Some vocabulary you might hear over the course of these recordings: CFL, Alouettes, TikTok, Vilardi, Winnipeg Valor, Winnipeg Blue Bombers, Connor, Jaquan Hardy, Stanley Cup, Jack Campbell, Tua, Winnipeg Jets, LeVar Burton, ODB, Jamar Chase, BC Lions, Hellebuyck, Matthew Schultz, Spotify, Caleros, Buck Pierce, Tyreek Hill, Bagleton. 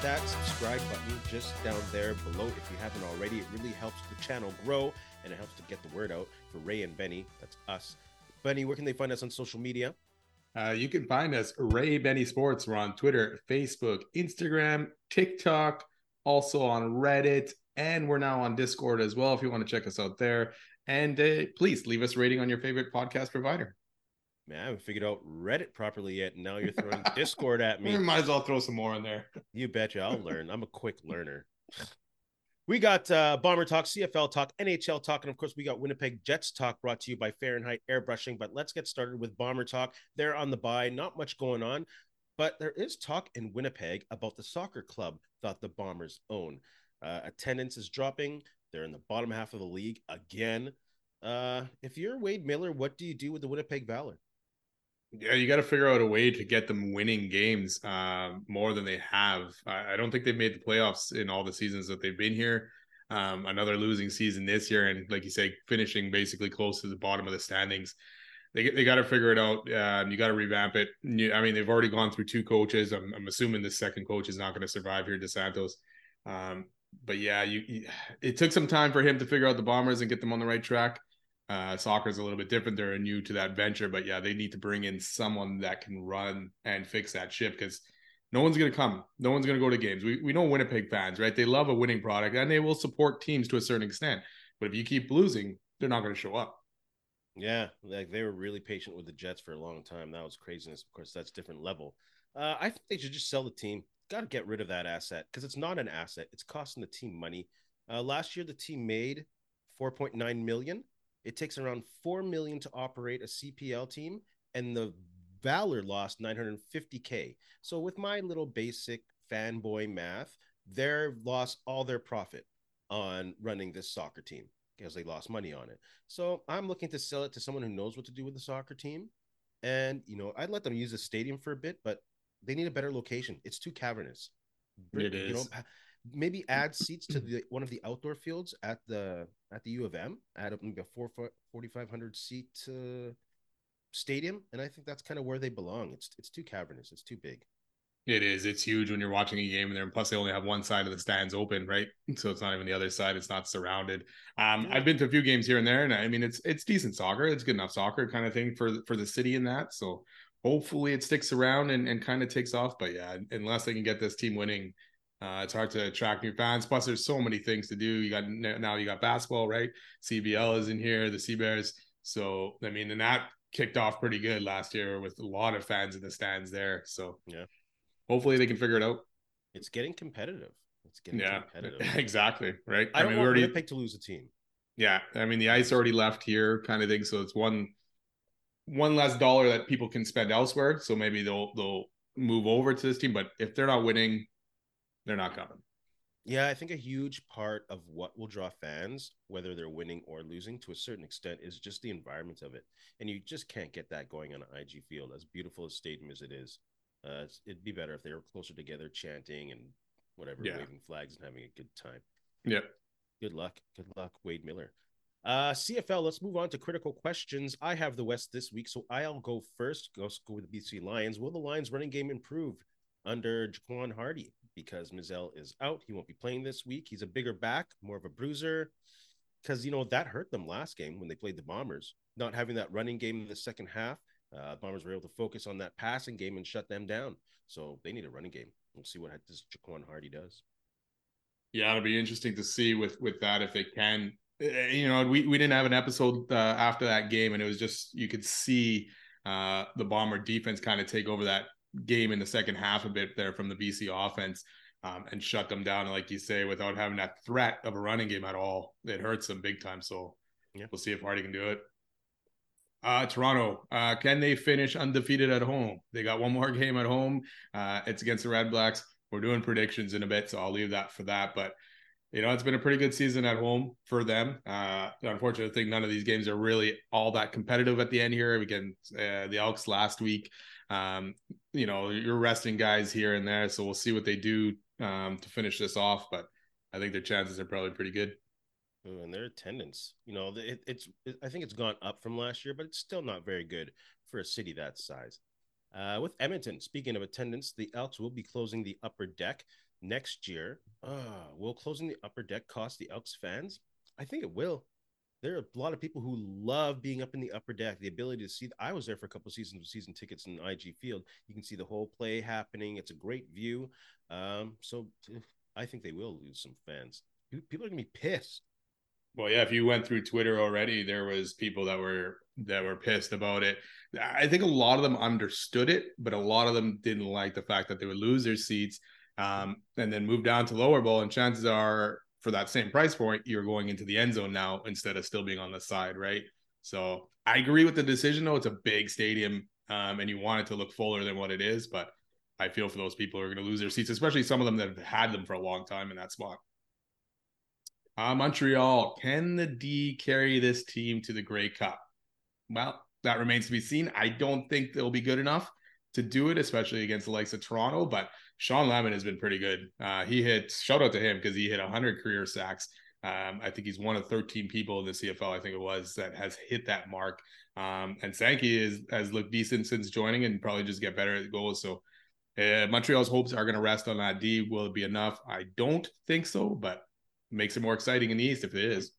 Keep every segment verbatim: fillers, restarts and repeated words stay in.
hit that subscribe button just down there below if you haven't already. It really helps the channel grow, and it helps to get the word out for Ray and Benny. That's us. Benny, where can they find us on social media? Uh, you can find us, Ray Benny Sports. We're on Twitter, Facebook, Instagram, TikTok, also on Reddit, and we're now on Discord as well if you want to check us out there. And uh, please leave us a rating on your favorite podcast provider. Man, I haven't figured out Reddit properly yet, and now you're throwing Discord at me. You might as well throw some more in there. You betcha. I'll learn. I'm a quick learner. We got uh, Bomber Talk, C F L Talk, N H L Talk, and of course, we got Winnipeg Jets Talk brought to you by Fahrenheit Airbrushing. But let's get started with Bomber Talk. They're on the bye. Not much going on, but there is talk in Winnipeg about the soccer club that the Bombers own. Uh, attendance is dropping. They're in the bottom half of the league again. Uh, if you're Wade Miller, what do you do with the Winnipeg Valor? Yeah, you got to figure out a way to get them winning games uh, more than they have. I, I don't think they've made the playoffs in all the seasons that they've been here. Um, another losing season this year, and like you say, finishing basically close to the bottom of the standings. They they got to figure it out. Um, you got to revamp it. You, I mean, they've already gone through two coaches. I'm, I'm assuming the second coach is not going to survive here, Dos Santos. Um, but yeah, you, you it took some time for him to figure out the Bombers and get them on the right track. Uh, soccer is a little bit different. They're new to that venture, but yeah, they need to bring in someone that can run and fix that ship, because no one's going to come. No one's going to go to games. We we know Winnipeg fans, right? They love a winning product, and they will support teams to a certain extent. But if you keep losing, they're not going to show up. Yeah, like they were really patient with the Jets for a long time. That was craziness. Of course, that's different level. Uh, I think they should just sell the team. Got to get rid of that asset, because it's not an asset. It's costing the team money. Uh, last year, the team made four point nine million dollars. It takes around four million dollars to operate a C P L team, and the Valor lost nine hundred fifty thousand dollars. So with my little basic fanboy math, they lost all their profit on running this soccer team because they lost money on it. So I'm looking to sell it to someone who knows what to do with the soccer team. And, you know, I'd let them use the stadium for a bit, but they need a better location. It's too cavernous. It you is. Know, maybe add seats to the one of the outdoor fields at the at the U of M. Add up maybe a four forty-five hundred seat uh, stadium, and I think that's kind of where they belong. It's it's too cavernous. It's too big. It is. It's huge when you're watching a game in there, and plus they only have one side of the stands open, right? So it's not even the other side. It's not surrounded. Um, yeah. I've been to a few games here and there, and I mean it's it's decent soccer. It's good enough soccer kind of thing for for the city in that. So hopefully it sticks around and, and kind of takes off. But yeah, unless they can get this team winning. Uh, it's hard to attract new fans. Plus, there's so many things to do. You got now you got basketball, right? C B L is in here, the Sea Bears. So, I mean, and that kicked off pretty good last year with a lot of fans in the stands there. So, yeah, hopefully they can figure it out. It's getting competitive. It's getting yeah, competitive. Exactly, right? I, I don't mean, want we already pick to lose a team. Yeah, I mean, the ice already left here kind of thing. So it's one one less dollar that people can spend elsewhere. So maybe they'll they'll move over to this team. But if they're not winning, they're not coming. Yeah, I think a huge part of what will draw fans, whether they're winning or losing to a certain extent, is just the environment of it. And you just can't get that going on an I G field, as beautiful a stadium as it is. Uh, it'd be better if they were closer together, chanting and whatever, yeah. waving flags and having a good time. Yeah. Good luck. Good luck, Wade Miller. Uh, C F L, let's move on to critical questions. I have the West this week, so I'll go first. Go, go with the B C Lions. Will the Lions running game improve under Jaquan Hardy? Because Mizell is out. He won't be playing this week. He's a bigger back, more of a bruiser. Because, you know, that hurt them last game when they played the Bombers. Not having that running game in the second half, uh, Bombers were able to focus on that passing game and shut them down. So they need a running game. We'll see what this Jaquan Hardy does. Yeah, it'll be interesting to see with, with that if they can. You know, we, we didn't have an episode uh, after that game, and it was just you could see uh, the Bomber defense kind of take over that game in the second half a bit there from the B C offense um, and shut them down. And like you say, without having that threat of a running game at all, it hurts them big time. So yeah. We'll see if Hardy can do it. Uh, Toronto, uh, can they finish undefeated at home? They got one more game at home. Uh, it's against the Redblacks. We're doing predictions in a bit, so I'll leave that for that. But, you know, it's been a pretty good season at home for them. Uh, the unfortunate thing, none of these games are really all that competitive at the end here. We can, uh, the Elks last week, Um, you know, you're resting guys here and there, so we'll see what they do um, to finish this off. But I think their chances are probably pretty good. Ooh, and their attendance, you know, it, it's it, I think it's gone up from last year, but it's still not very good for a city that size. Uh, with Edmonton, speaking of attendance, the Elks will be closing the upper deck. next year. Uh, will closing the upper deck cost the Elks fans? I think it will. There are a lot of people who love being up in the upper deck, the ability to see. I was there for a couple of seasons with season tickets in I G Field. You can see the whole play happening. It's a great view. Um, so I think they will lose some fans. People are going to be pissed. Well, yeah, if you went through Twitter already, there was people that were that were pissed about it. I think a lot of them understood it, but a lot of them didn't like the fact that they would lose their seats um, and then move down to lower bowl. And chances are, for that same price point, you're going into the end zone now instead of still being on the side, right? So I agree with the decision, though. It's a big stadium, um, and you want it to look fuller than what it is. But I feel for those people who are going to lose their seats, especially some of them that have had them for a long time in that spot. Uh, Montreal, can the D carry this team to the Grey Cup? Well, that remains to be seen. I don't think they'll be good enough to do it, especially against the likes of Toronto. But Sean Lemon has been pretty good. Uh, he hit, shout out to him because he hit one hundred career sacks. Um, I think he's one of thirteen people in the C F L, I think it was, that has hit that mark. Um, and Sankey is, has looked decent since joining and probably just get better at goals. So uh, Montreal's hopes are going to rest on that D. Will it be enough? I don't think so, but makes it more exciting in the East if it is.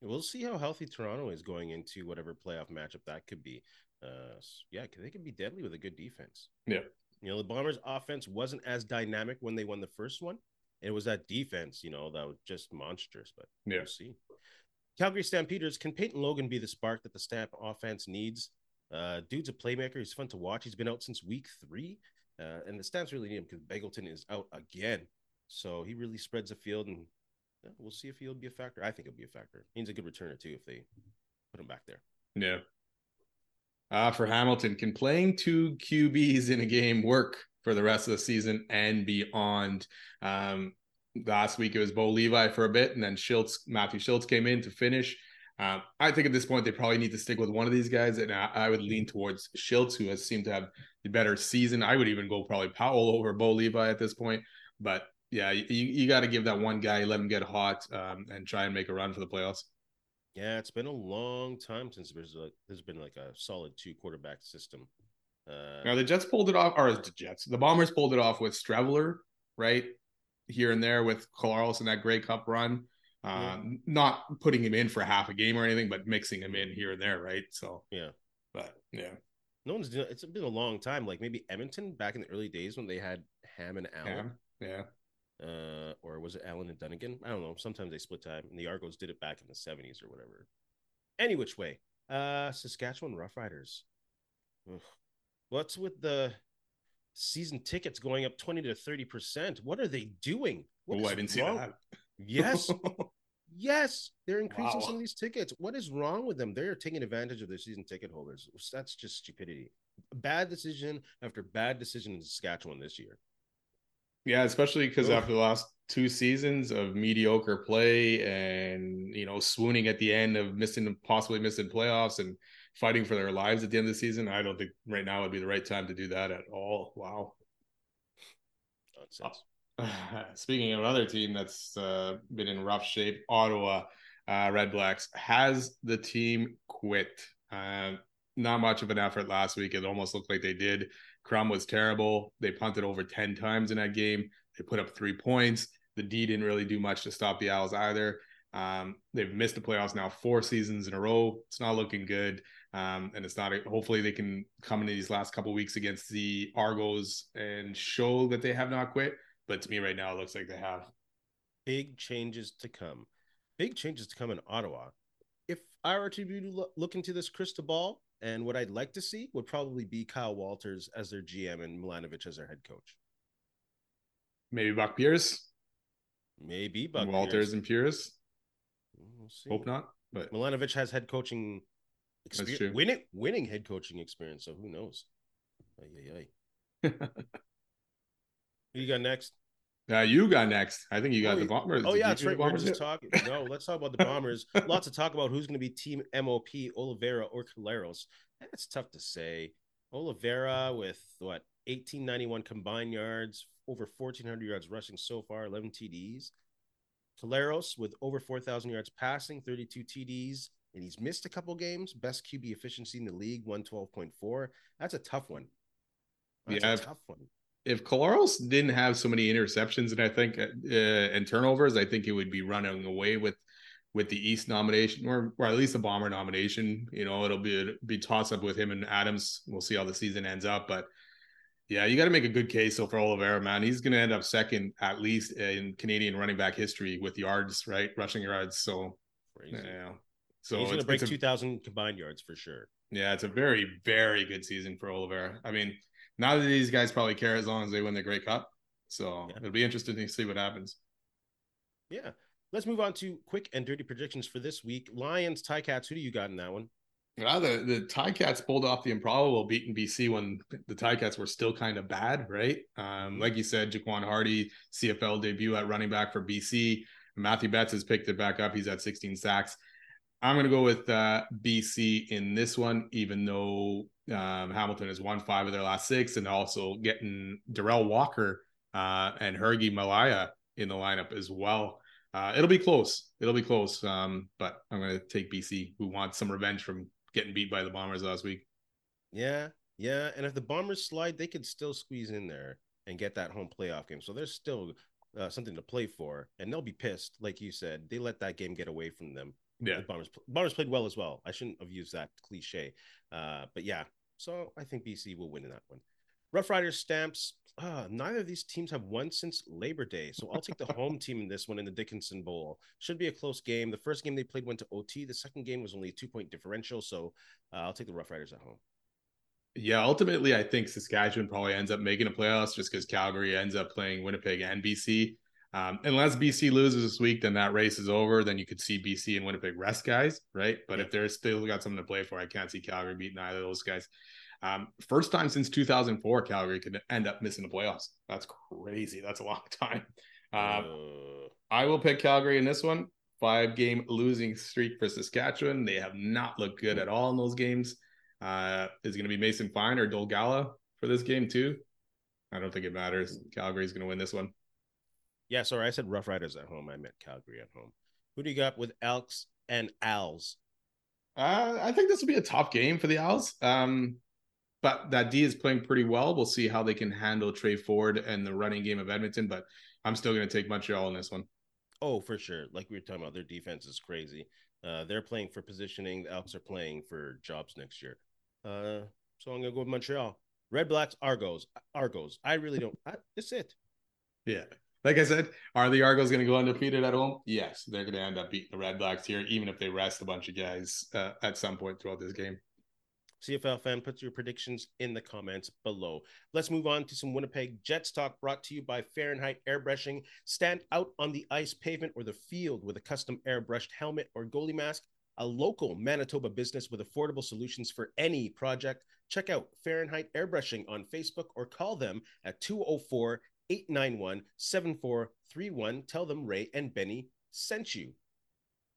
We'll see how healthy Toronto is going into whatever playoff matchup that could be. Uh, yeah, they could be deadly with a good defense. Yeah. You know, the Bombers' offense wasn't as dynamic when they won the first one. It was that defense, you know, that was just monstrous, but yeah. We'll see. Calgary Stampeders, can Peyton Logan be the spark that the Stamp offense needs? Uh, dude's a playmaker. He's fun to watch. He's been out since week three, uh, and the Stamps really need him because Bagleton is out again. So he really spreads the field, and yeah, we'll see if he'll be a factor. I think he'll be a factor. He's a good returner, too, if they put him back there. Yeah. Uh, for Hamilton, can playing two Q Bs in a game work for the rest of the season and beyond? Um, last week, it was Bo Levi for a bit, and then Schultz, Matthew Schultz came in to finish. Um, I think at this point, they probably need to stick with one of these guys, and I, I would lean towards Schultz, who has seemed to have the better season. I would even go probably Powell over Bo Levi at this point. But, yeah, you, you got to give that one guy, let him get hot, um, and try and make a run for the playoffs. Yeah, it's been a long time since there's, a, there's been like a solid two quarterback system. Uh, now the Jets pulled it off, or the Jets, the Bombers pulled it off with Streveler, right here and there with Caleros in that Grey Cup run. Uh, yeah. Not putting him in for half a game or anything, but mixing him in here and there, right? So yeah, but yeah, no one's. It's been a long time. Like maybe Edmonton back in the early days when they had Ham and Allen. Yeah. yeah. Uh, or was it Allen and Dunnigan? I don't know. Sometimes they split time, and the Argos did it back in the seventies or whatever. Any which way, uh, Saskatchewan Roughriders. Ugh. What's with the season tickets going up twenty to thirty percent? What are they doing? What oh, I didn't wrong? see that. Yes, yes, they're increasing wow. some of these tickets. What is wrong with them? They are taking advantage of their season ticket holders. That's just stupidity. Bad decision after bad decision in Saskatchewan this year. Yeah, especially because after the last two seasons of mediocre play and, you know, swooning at the end of missing, possibly missing playoffs and fighting for their lives at the end of the season, I don't think right now would be the right time to do that at all. Wow. Nonsense. Uh, speaking of another team that's uh, been in rough shape, Ottawa, uh, Redblacks, has the team quit? Uh, not much of an effort last week. It almost looked like they did. Crum was terrible. They punted over ten times in that game. They put up three points. The D didn't really do much to stop the Owls either. Um, they've missed the playoffs now four seasons in a row. It's not looking good. Um, and it's not, a, hopefully they can come into these last couple of weeks against the Argos and show that they have not quit. But to me right now, it looks like they have. Big changes to come. Big changes to come in Ottawa. If I were to look into this crystal ball, and what I'd like to see would probably be Kyle Walters as their G M and Milanovich as their head coach. Maybe Buck Pierce. Maybe Buck and Walters Pierce. and Pierce. We'll see. Hope not. But Milanovich has head coaching experience, winning, winning head coaching experience. So who knows? Ay, ay, ay. Who you got next? Uh, you got next. I think you got oh, the Bombers. Oh, Did yeah, that's right. We're just talking. No, let's talk about the Bombers. Lots of talk about who's going to be Team M O P, Oliveira or Caleros. That's tough to say. Oliveira with, what, eighteen ninety-one combined yards, over fourteen hundred yards rushing so far, eleven T Ds. Caleros with over four thousand yards passing, thirty-two T Ds, and he's missed a couple games. Best Q B efficiency in the league, one twelve point four. That's a tough one. That's yeah, a tough one. if Caleros didn't have so many interceptions and I think uh, and turnovers, I think it would be running away with with the East nomination, or, or at least the Bomber nomination. You know, it'll be it'll be toss up with him and Adams. We'll see how the season ends up, but yeah, you got to make a good case. So for Oliveira, man, he's going to end up second at least in Canadian running back history with yards, right? Rushing yards. So, Crazy. yeah. So he's going to break two thousand combined yards for sure. Yeah, it's a very, very good season for Oliveira. I mean, neither of these guys probably care as long as they win the Grey Cup. So yeah. it'll be interesting to see what happens. Yeah. Let's move on to quick and dirty predictions for this week. Lions, Ticats, who do you got in that one? Yeah, the, the Ticats pulled off the improbable, beating B C when the Ticats were still kind of bad, right? Um, like you said, Jaquan Hardy, C F L debut at running back for B C. Matthew Betts has picked it back up. He's at sixteen sacks. I'm going to go with uh, B C in this one, even though um, Hamilton has won five of their last six, and also getting Darrell Walker uh, and Hergie Malaya in the lineup as well. Uh, it'll be close. It'll be close. Um, but I'm going to take B C, who wants some revenge from getting beat by the Bombers last week. Yeah, yeah. And if the Bombers slide, they could still squeeze in there and get that home playoff game. So there's still uh, something to play for, and they'll be pissed. Like you said, they let that game get away from them. Yeah. The Bombers, Bombers played well as well. I shouldn't have used that cliche. Uh, but yeah, so I think B C will win in that one. Roughriders, Stamps. Uh, neither of these teams have won since Labor Day. So I'll take the home team in this one in the Dickinson Bowl. Should be a close game. The first game they played went to O T. The second game was only a two-point differential. So uh, I'll take the Roughriders at home. Yeah, ultimately, I think Saskatchewan probably ends up making a playoffs just because Calgary ends up playing Winnipeg and B C. Um, unless B C loses this week, then that race is over. Then you could see B C and Winnipeg rest guys, right? But yeah. if they're still got something to play for, I can't see Calgary beating either of those guys. Um, first time since two thousand four, Calgary could end up missing the playoffs. That's crazy. That's a long time. Um, uh, I will pick Calgary in this one. Five game losing streak for Saskatchewan. They have not looked good at all in those games. Uh, is going to be Mason Fine or Dolgala for this game too? I don't think it matters. Calgary's going to win this one. Yeah. Sorry. I said Rough Riders at home. I meant Calgary at home. Who do you got with Elks and Owls? Uh, I think this will be a tough game for the Owls. Um, But that D is playing pretty well. We'll see how they can handle Trey Ford and the running game of Edmonton. But I'm still going to take Montreal in this one. Oh, for sure. Like we were talking about, their defense is crazy. Uh, they're playing for positioning. The Elks are playing for jobs next year. Uh, so I'm going to go with Montreal. Redblacks, Argos. Argos. I really don't. I, that's it. Yeah. Like I said, are the Argos going to go undefeated at home? Yes. They're going to end up beating the Redblacks here, even if they rest a bunch of guys uh, at some point throughout this game. C F L fan, put your predictions in the comments below. Let's move on to some Winnipeg Jets talk brought to you by Fahrenheit Airbrushing. Stand out on the ice, pavement, or the field with a custom airbrushed helmet or goalie mask. A local Manitoba business with affordable solutions for any project. Check out Fahrenheit Airbrushing on Facebook or call them at two oh four, eight nine one, seven four three one. Tell them Ray and Benny sent you.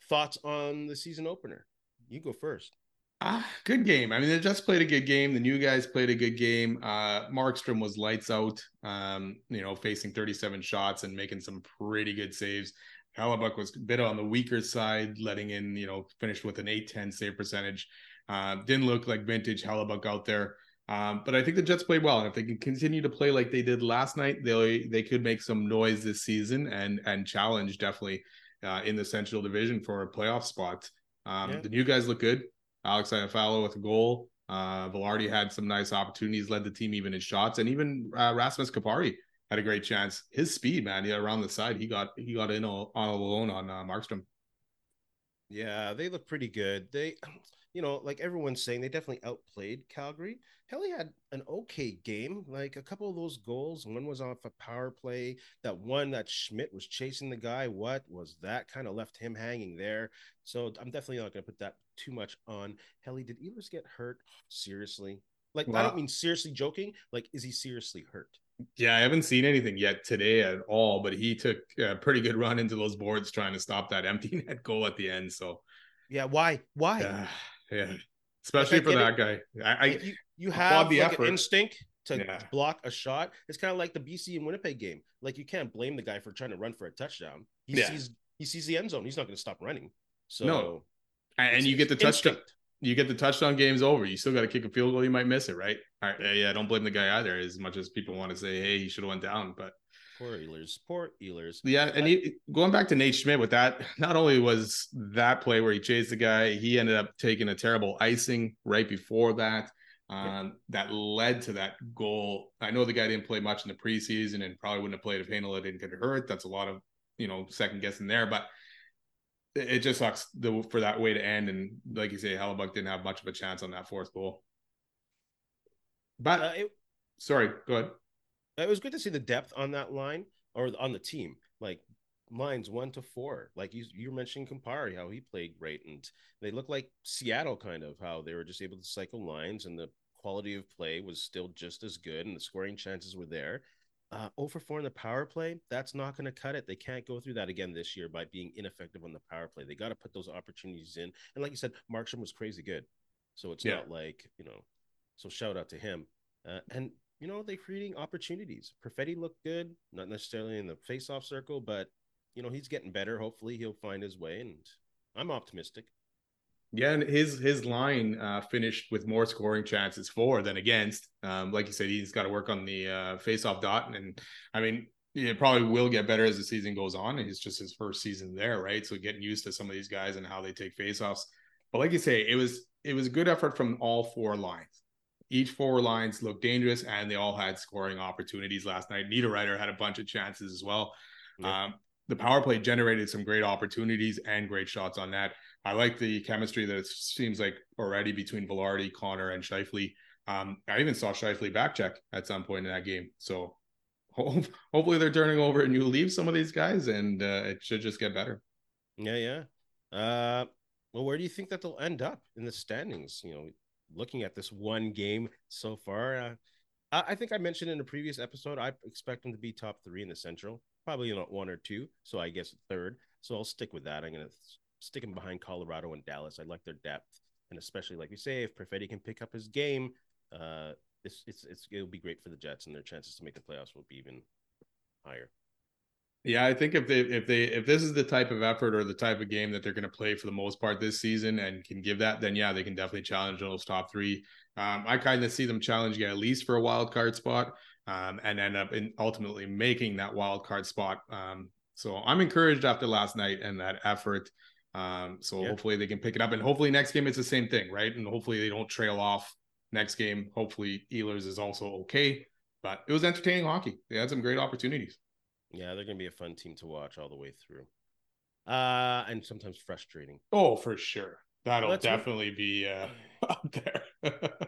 Thoughts on the season opener? You go first. Ah, good game. I mean, they just played a good game. The new guys played a good game. Uh, Markstrom was lights out, um, you know, facing thirty-seven shots and making some pretty good saves. Hellebuyck was a bit on the weaker side, letting in, you know, finished with an eight ten save percentage. Uh, didn't look like vintage Hellebuyck out there. Um, but I think the Jets played well. And if they can continue to play like they did last night, they they could make some noise this season and, and challenge definitely uh, in the Central Division for a playoff spot. Um, yeah. The new guys look good. Alex Iafallo with a goal. Uh, Vilardi had some nice opportunities, led the team even in shots, and even uh, Rasmus Kupari had a great chance. His speed, man, yeah, around the side, he got he got in all, all alone on uh, Markstrom. Yeah, they look pretty good. They, you know, like everyone's saying, they definitely outplayed Calgary. Helly had an okay game, like a couple of those goals. One was off a power play. That one that Schmidt was chasing the guy. What was that? Kind of left him hanging there. So I'm definitely not going to put that too much on Helly. Did Eilers get hurt? Seriously? Like, wow. I don't mean seriously joking. Like, is he seriously hurt? Yeah, I haven't seen anything yet today at all, but he took a pretty good run into those boards trying to stop that empty net goal at the end. So, yeah, why? Why? Uh, yeah, especially for that it. guy. I, I you, you have the like an instinct to yeah. block a shot. It's kind of like the B C and Winnipeg game. Like, you can't blame the guy for trying to run for a touchdown. He yeah. sees he sees the end zone. He's not going to stop running. So, no, and you get the touchdown. you get the touchdown, game's over. You still got to kick a field goal. You might miss it, right? All right. Yeah, don't blame the guy either, as much as people want to say, hey, he should have went down. But poor Eilers, poor Eilers. Yeah, and he, going back to Nate Schmidt with that, not only was that play where he chased the guy, he ended up taking a terrible icing right before that. Um, that led to that goal. I know the guy didn't play much in the preseason and probably wouldn't have played if Hainala didn't get hurt. That's a lot of, you know, second guessing there, but it just sucks the, for that way to end. And like you say, Hellebuyck didn't have much of a chance on that fourth goal. But uh, it, sorry, go ahead. It was good to see the depth on that line, or on the team, like lines one to four. Like you, you were mentioning Campari, how he played great, and they look like Seattle kind of, how they were just able to cycle lines and the quality of play was still just as good, and the scoring chances were there. Uh, oh for four in the power play, that's not going to cut it. They can't go through that again this year by being ineffective on the power play. They got to put those opportunities in. And like you said, Markstrom was crazy good. So it's yeah. not like, you know, so shout out to him. Uh, and, you know, they're creating opportunities. Perfetti looked good, not necessarily in the faceoff circle, but, you know, he's getting better. Hopefully he'll find his way, and I'm optimistic. Yeah, and his his line uh, finished with more scoring chances for than against. Um, like you said, he's got to work on the uh, faceoff dot, and I mean, it probably will get better as the season goes on. And it's just his first season there, right? So getting used to some of these guys and how they take faceoffs. But like you say, it was it was good effort from all four lines. Each four lines looked dangerous, and they all had scoring opportunities last night. Niederreiter had a bunch of chances as well. Yeah. Um, the power play generated some great opportunities and great shots on that. I like the chemistry that it seems like already between Vilardi, Connor, and Shifley. Um, I even saw Shifley backcheck at some point in that game. So ho- hopefully they're turning over and you leave some of these guys, and uh, it should just get better. Yeah, yeah. Uh, well, where do you think that they'll end up in the standings? You know, looking at this one game so far, uh, I-, I think I mentioned in a previous episode, I expect them to be top three in the Central. Probably not one or two, so I guess third. So I'll stick with that. I'm going to... Th- stick him behind Colorado and Dallas. I like their depth, and especially like we say, if Perfetti can pick up his game, uh, it's it's, it's it'll be great for the Jets, and their chances to make the playoffs will be even higher. Yeah, I think if they if they if this is the type of effort or the type of game that they're going to play for the most part this season and can give that, then yeah, they can definitely challenge those top three. Um, I kind of see them challenging at least for a wild card spot, um, and end up in ultimately making that wild card spot. Um, so I'm encouraged after last night and that effort. Um, so yeah. Hopefully they can pick it up, and hopefully next game, it's the same thing. Right. And hopefully they don't trail off next game. Hopefully Eilers is also okay, but it was entertaining hockey. They had some great opportunities. Yeah. They're going to be a fun team to watch all the way through. Uh, and sometimes frustrating. Oh, for sure. That'll Let's definitely move- be, uh, up there.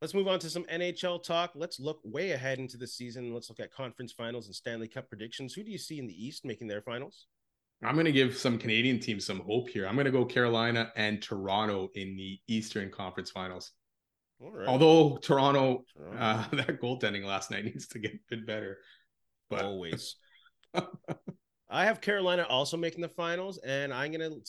Let's move on to some N H L talk. Let's look way ahead into the season. Let's look at conference finals and Stanley Cup predictions. Who do you see in the East making their finals? I'm going to give some Canadian teams some hope here. I'm going to go Carolina and Toronto in the Eastern Conference Finals. All right. Although Toronto, Toronto. Uh, that goaltending last night needs to get a bit better. But... Always. I have Carolina also making the finals, and I'm going to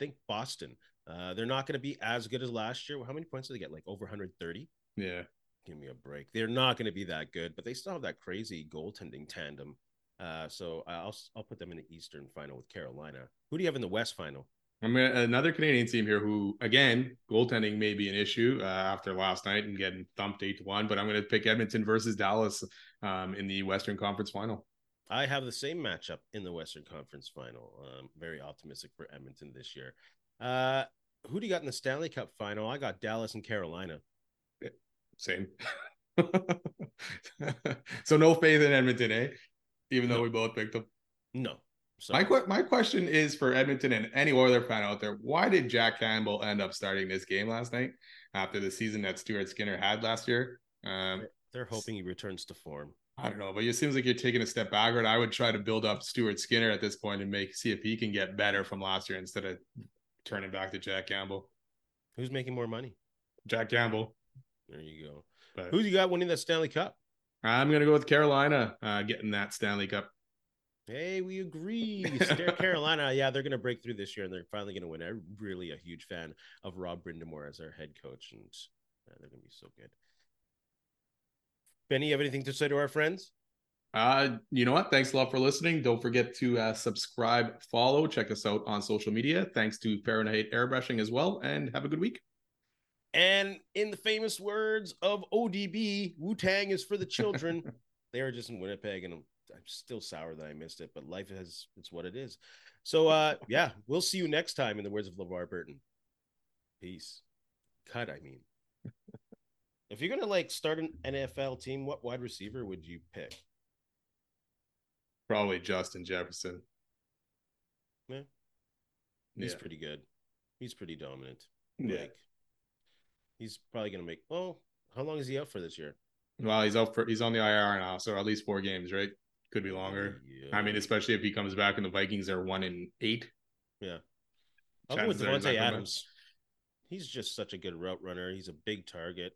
think Boston. Uh, they're not going to be as good as last year. How many points did they get? Like over one hundred thirty? Yeah. Give me a break. They're not going to be that good, but they still have that crazy goaltending tandem. Uh, so I'll I'll put them in the Eastern final with Carolina. Who do you have in the West final? I mean, another Canadian team here who, again, goaltending may be an issue uh, after last night and getting thumped eight to one, but I'm going to pick Edmonton versus Dallas um, in the Western Conference final. I have the same matchup in the Western Conference final. Um, very optimistic for Edmonton this year. Uh, who do you got in the Stanley Cup final? I got Dallas and Carolina. Same. So no faith in Edmonton, eh? Even though no. we both picked them? No. Sorry. My my question is for Edmonton and any Oilers fan out there, why did Jack Campbell end up starting this game last night after the season that Stuart Skinner had last year? Um, They're hoping he returns to form. I don't know, but it seems like you're taking a step backward. I would try to build up Stuart Skinner at this point and make see if he can get better from last year instead of turning back to Jack Campbell. Who's making more money? Jack Campbell. There you go. But who do you got winning the Stanley Cup? I'm going to go with Carolina uh, getting that Stanley Cup. Hey, we agree. Carolina, yeah, they're going to break through this year, and they're finally going to win. I'm really a huge fan of Rob Brindamore as their head coach, and uh, they're going to be so good. Benny, you have anything to say to our friends? Uh, you know what? Thanks a lot for listening. Don't forget to uh, subscribe, follow, check us out on social media. Thanks to Fahrenheit Airbrushing as well, and have a good week. And in the famous words of O D B, Wu-Tang is for the children. They are just in Winnipeg, and I'm, I'm still sour that I missed it, but life is, it's what it is. So, uh, yeah, we'll see you next time, in the words of LeVar Burton. Peace. Cut, I mean. If you're going to, like, start an N F L team, what wide receiver would you pick? Probably Justin Jefferson. Yeah. He's yeah. pretty good. He's pretty dominant. Yeah. Like, he's probably going to make – oh, how long is he out for this year? Well, he's out for, he's on the I R now, so at least four games, right? Could be longer. Yeah. I mean, especially if he comes back and the Vikings are one and eight. Yeah. I'll go with Davante Adams. He's just such a good route runner. He's a big target.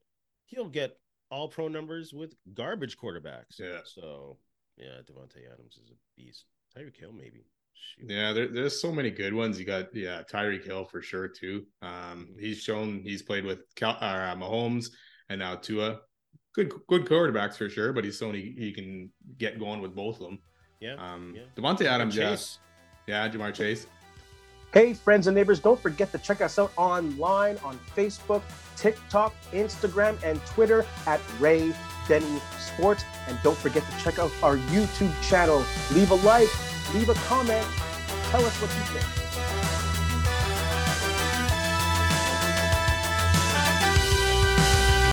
He'll get all pro numbers with garbage quarterbacks. Yeah. So, yeah, Davante Adams is a beast. Tyreek Hill, maybe. Shoot. Yeah, there, there's so many good ones. You got, yeah, Tyreek Hill for sure, too. Um, he's shown he's played with Cal, uh, Mahomes and now Tua. Good good quarterbacks for sure, but he's shown he, he can get going with both of them. Yeah. Um, yeah. Davante Adams, yeah. Yeah, Jamar Chase. Hey, friends and neighbors, don't forget to check us out online on Facebook, TikTok, Instagram, and Twitter at Ray Benny Sports. And don't forget to check out our YouTube channel. Leave a like. Leave a comment. Tell us what you think.